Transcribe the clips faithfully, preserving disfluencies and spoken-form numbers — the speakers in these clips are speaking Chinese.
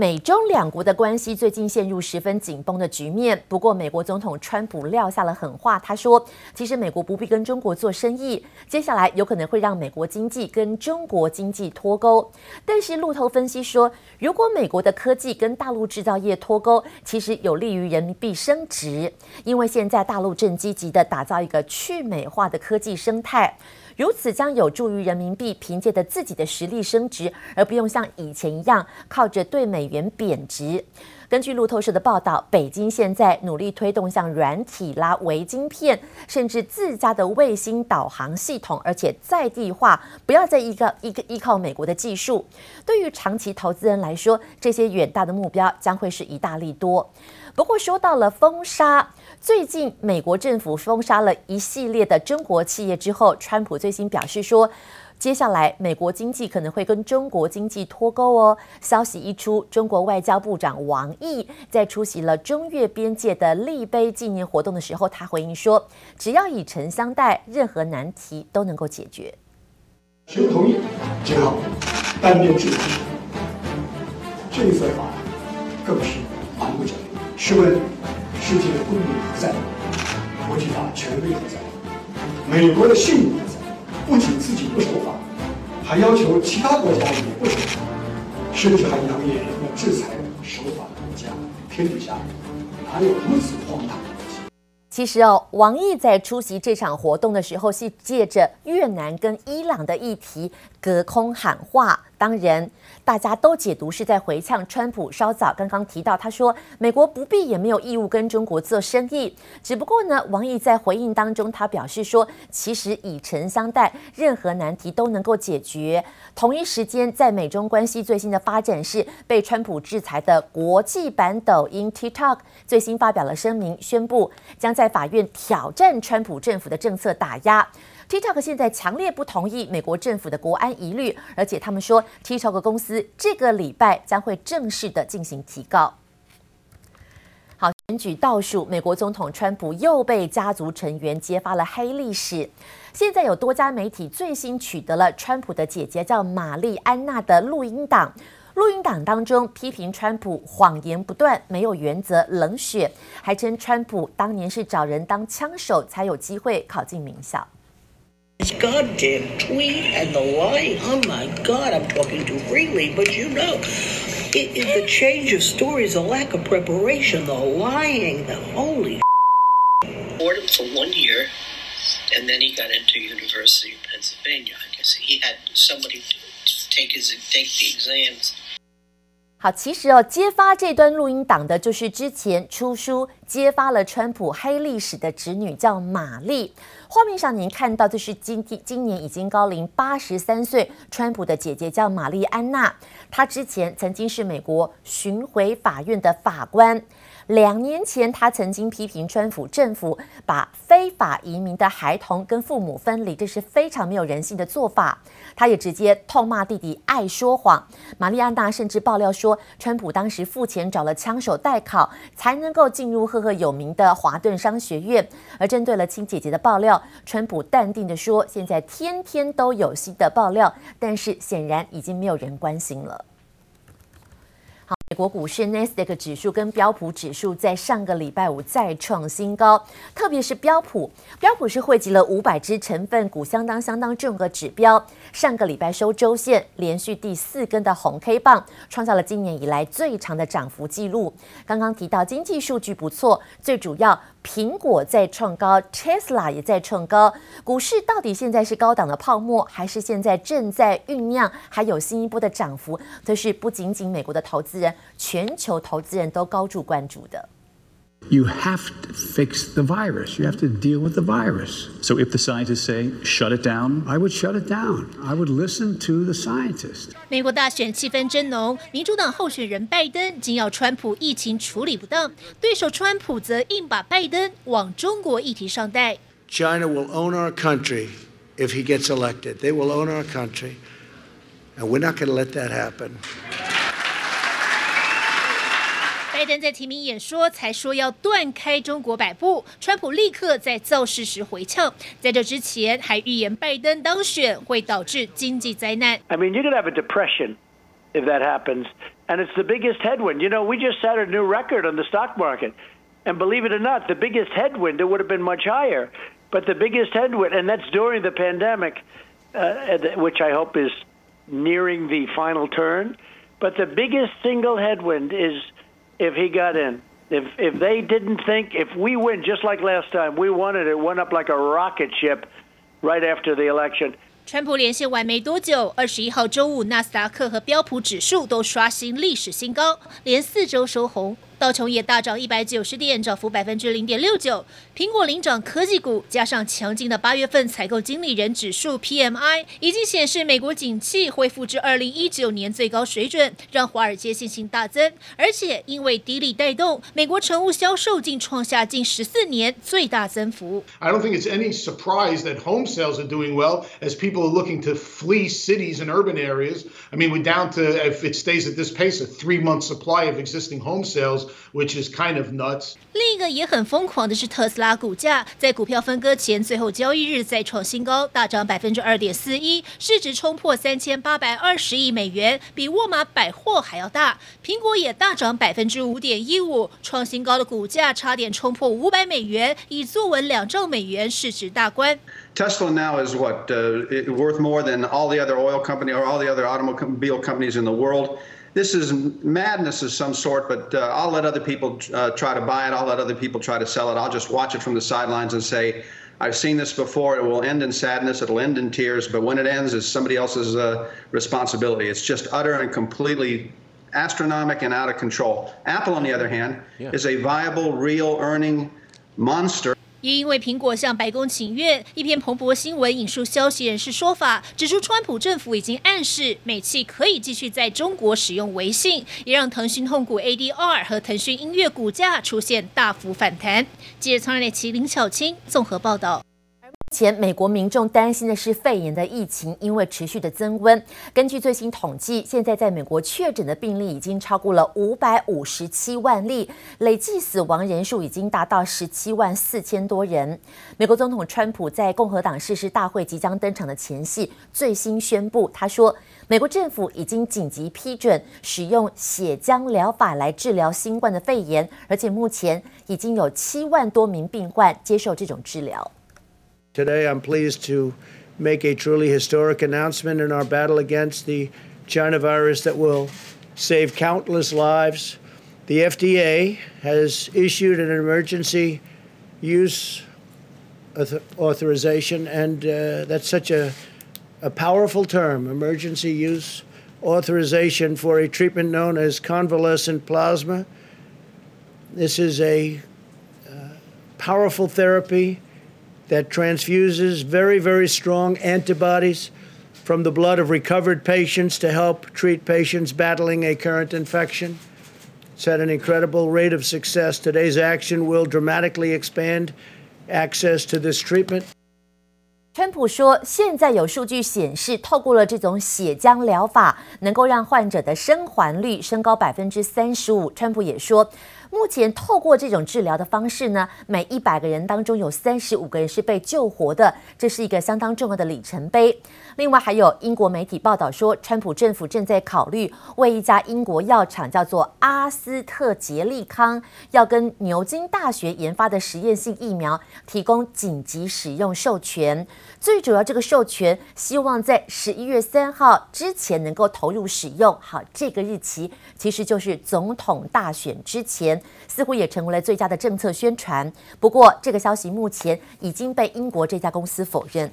美中两国的关系最近陷入十分紧绷的局面，不过美国总统川普撂下了狠话，他说其实美国不必跟中国做生意，接下来有可能会让美国经济跟中国经济脱钩。但是路透分析说，如果美国的科技跟大陆制造业脱钩，其实有利于人民币升值，因为现在大陆正积极地打造一个去美化的科技生态，如此将有助于人民币凭借着自己的实力升值，而不用像以前一样靠着对美美元贬值。根据路透社的报道，北京现在努力推动像软体啦、微晶片，甚至自家的卫星导航系统，而且在地化，不要再依靠依依靠美国的技术。对于长期投资人来说，这些远大的目标将会是一大利多。不过说到了封杀，最近美国政府封杀了一系列的中国企业之后，川普最新表示说，接下来美国经济可能会跟中国经济脱钩哦。消息一出，中国外交部长王毅在出席了中越边界的立碑纪念活动的时候，他回应说，只要以诚相待，任何难题都能够解决。谁不同意？只好单边制裁。这一份法案更是蛮不讲理。试问，世界公理何在？国际法权威何在？美国的信誉何在？不仅自己不守法，还要求其他国家也不守法，甚至还扬言要制裁守法的国家。天底下哪有如此荒唐的东西？其实哦，王毅在出席这场活动的时候，是借着越南跟伊朗的议题隔空喊话。当然，大家都解读是在回呛川普稍早刚刚提到，他说美国不必也没有义务跟中国做生意。只不过呢，王毅在回应当中，他表示说，其实以诚相待，任何难题都能够解决。同一时间，在美中关系最新的发展是，被川普制裁的国际版抖音 TikTok 最新发表了声明，宣布将在法院挑战川普政府的政策打压。TikTok 现在强烈不同意美国政府的国安疑虑，而且他们说 TikTok 公司这个礼拜将会正式的进行提告。好，选举倒数，美国总统川普又被家族成员揭发了黑历史。现在有多家媒体最新取得了川普的姐姐叫玛丽安娜的录音档。录音档当中批评川普谎言不断，没有原则，冷血，还称川普当年是找人当枪手才有机会考进名校。His goddamn tweet and the lie, oh my God, I'm talking too freely, but you know, it, it, the change of stories, the lack of preparation, the lying, the holy s***. Boarded for one year, and then he got into University of Pennsylvania. I guess he had somebody take, his, take the exams.好，其实哦，揭发这段录音档的就是之前出书揭发了川普黑历史的侄女，叫玛丽。画面上您看到，就是今今年已经高龄八十三岁，川普的姐姐叫玛丽安娜。她之前曾经是美国巡回法院的法官。两年前，她曾经批评川普政府把非法移民的孩童跟父母分离，这是非常没有人性的做法。她也直接痛骂弟弟爱说谎。玛丽安娜甚至爆料说，川普当时付钱找了枪手代考，才能够进入赫赫有名的华顿商学院。而针对了亲姐姐的爆料，川普淡定的说，现在天天都有新的爆料，但是显然已经没有人关心了。好，美国股市 NASDAQ 指数跟标普指数在上个礼拜五再创新高，特别是标普，标普是汇集了五百只成分股，相当相当重的指标。上个礼拜收周线，连续第四根的红 K 棒，创造了今年以来最长的涨幅记录。刚刚提到经济数据不错，最主要苹果在创高 ，Tesla 也在创高。股市到底现在是高档的泡沫，还是现在正在酝酿，还有新一波的涨幅？这是不仅仅美国的投资人，全球投资人都高度关注的。You have to fix the virus. You have to deal with the virus. So if the scientists say shut it down, I would shut it down. I would listen to the scientists. 美国大选气氛真浓，民主党候选人拜登紧咬川普疫情处理不当，对手川普则硬把拜登往中国议题上带。China will own our country if he gets elected. They will own our country, and we're not going to let that happen.拜登在提名演说才说要断开中国摆布，川普立刻在造势时回呛。在这之前，还预言拜登当选会导致经济灾难。I mean, you're going to have a depression if that happens. And it's the biggest headwind. You know, we just set a new record on the stock market. And believe it or not, the biggest headwind, it would have been much higher. But the biggest headwind, and that's during the pandemic, uh, which I hope is nearing the final turn. But the biggest single headwind is if he got in. If if they didn't think, if we win, just like last time, we won it, it went up like a rocket ship right after the election. 川普连线完没多久，二十一号周五，纳斯达克和标普指数都刷新历史新高，连四周收红。道琼也大涨一百九十点，涨幅百分之零点六九。苹果领涨科技股，加上强劲的八月份采购经理人指数 P M I， 已经显示美国景气恢复至二零一九年最高水准，让华尔街信心大增。而且因为低利带动，美国成屋销售竟创下近十四年最大增幅。I don't think it's any surprise that home sales are doing well as people are looking to flee cities and urban areas. I mean, we're down to, if it stays at this pace, a three-month supply of existing home sales.Which is kind of nuts. 另一个也很疯狂的是特斯拉股价，在股票分割前最后交易日再创新高，大涨 百分之二点四一， 市值冲破三千八百二十亿美元，比沃玛百货还要大。苹果也大涨 百分之五点一五， 创新高的股价差点冲破五百美元，已坐稳两兆美元市值大关。 Tesla now is what、uh, worth more than all the other oil company or all the other automobile companies in the world.This is madness of some sort, but uh, I'll let other people uh, try to buy it. I'll let other people try to sell it. I'll just watch it from the sidelines and say, I've seen this before. It will end in sadness. It'll end in tears. But when it ends, it's somebody else's uh, responsibility. It's just utter and completely astronomical and out of control. Apple, on the other hand, yeah. is a viable, real earning monster.也因为苹果向白宫请愿，一篇彭博新闻引述消息人士说法，指出川普政府已经暗示美企可以继续在中国使用微信，也让腾讯控股 A D R 和腾讯音乐股价出现大幅反弹。记者苍仁奇、林巧清综合报道。目前美国民众担心的是肺炎的疫情，因为持续的增温。根据最新统计，现在在美国确诊的病例已经超过了五百五十七万例，累计死亡人数已经达到十七万四千多人。美国总统川普在共和党誓师大会即将登场的前夕，最新宣布，他说美国政府已经紧急批准使用血浆疗法来治疗新冠的肺炎，而且目前已经有七万多名病患接受这种治疗。Today, I'm pleased to make a truly historic announcement in our battle against the China virus that will save countless lives. The F D A has issued an emergency use authorization, and uh, that's such a, a powerful term, emergency use authorization for a treatment known as convalescent plasma. This is a uh, powerful therapy.that transfuses very, very strong antibodies from the blood of recovered patients to help treat patients battling a current infection. It's had an incredible rate of success. Today's action will dramatically expand access to this treatment.川普说，现在有数据显示，透过了这种血浆疗法，能够让患者的生还率升高 百分之三十五。 川普也说，目前透过这种治疗的方式呢，每一百个人当中有三十五个人是被救活的，这是一个相当重要的里程碑。另外还有英国媒体报道说，川普政府正在考虑为一家英国药厂叫做阿斯特捷利康，要跟牛津大学研发的实验性疫苗提供紧急使用授权，最主要这个授权希望在十一月三号之前能够投入使用。好，这个日期其实就是总统大选之前，似乎也成为了最佳的政策宣传。不过这个消息目前已经被英国这家公司否认。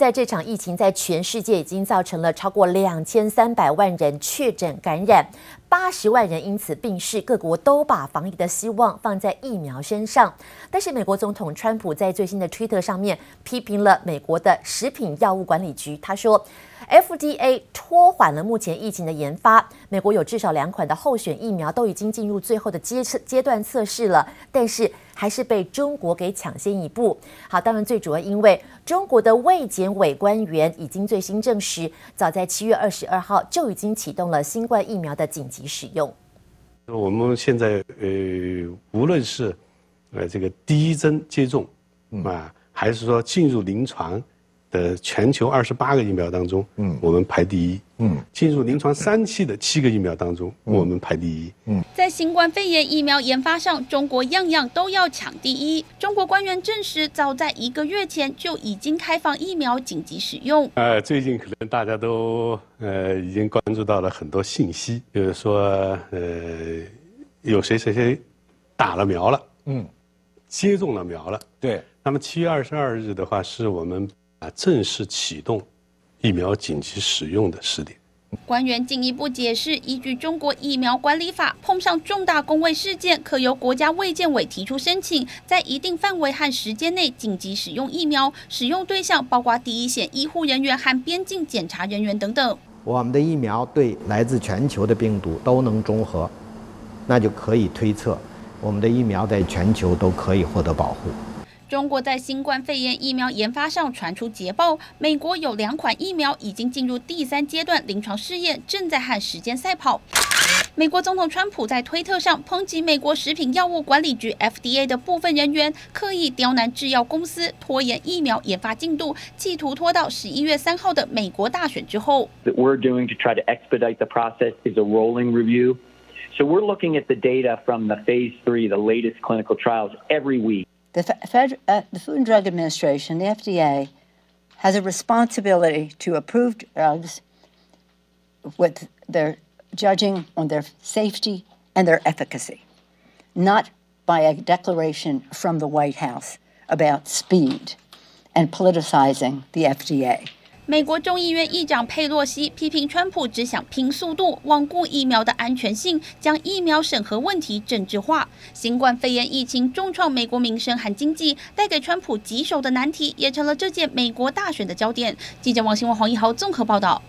在这场疫情在全世界已经造成了超过两千三百万人确诊感染，八十万人因此病逝，各国都把防疫的希望放在疫苗身上。但是美国总统川普在最新的 Twitter 上面批评了美国的食品药物管理局，他说 F D A 拖缓了目前疫情的研发，美国有至少两款的候选疫苗都已经进入最后的阶段测试了，但是还是被中国给抢先一步。好，当然最主要因为中国的卫健委官员已经最新证实，早在七月二十二号就已经启动了新冠疫苗的紧急使用。我们现在呃，无论是呃这个第一针接种啊，还是说进入临床的全球二十八个疫苗当中，嗯，我们排第一，嗯，进入临床三期的七个疫苗当中，嗯、我们排第一，嗯，在新冠肺炎疫苗研发上，中国样样都要抢第一。中国官员证实，早在一个月前就已经开放疫苗紧急使用。呃，最近可能大家都呃已经关注到了很多信息，就是说呃有谁谁谁打了苗了，嗯，接种了苗了，对。那么七月二十二日的话，是我们啊正式启动疫苗紧急使用的试点。官员进一步解释，依据中国疫苗管理法，碰上重大公卫事件，可由国家卫健委提出申请，在一定范围和时间内紧急使用疫苗，使用对象包括第一线医护人员和边境检查人员等等。我们的疫苗对来自全球的病毒都能中和，那就可以推测，我们的疫苗在全球都可以获得保护。中国在新冠肺炎疫苗研发上传出捷报，美国有两款疫苗已经进入第三阶段临床试验，正在和时间赛跑。美国总统川普在推特上抨击美国食品药物管理局 F D A 的部分人员刻意刁难制药公司，拖延疫苗研发进度，企图拖到十一月三号的美国大选之后。What we're doing to try to expedite the process is a rolling review, so we're looking at the data from the phase three, the latest clinical trials every week.The Federal, uh, the Food and Drug Administration, the F D A, has a responsibility to approve drugs with their judging on their safety and their efficacy, not by a declaration from the White House about speed and politicizing the F D A.美国众议院议长佩洛西批评川普只想拼速度，罔顾疫苗的安全性，将疫苗审核问题政治化。新冠肺炎疫情重创美国民生和经济，带给川普棘手的难题，也成了这届美国大选的焦点。记者王新文、黄一豪综合报道。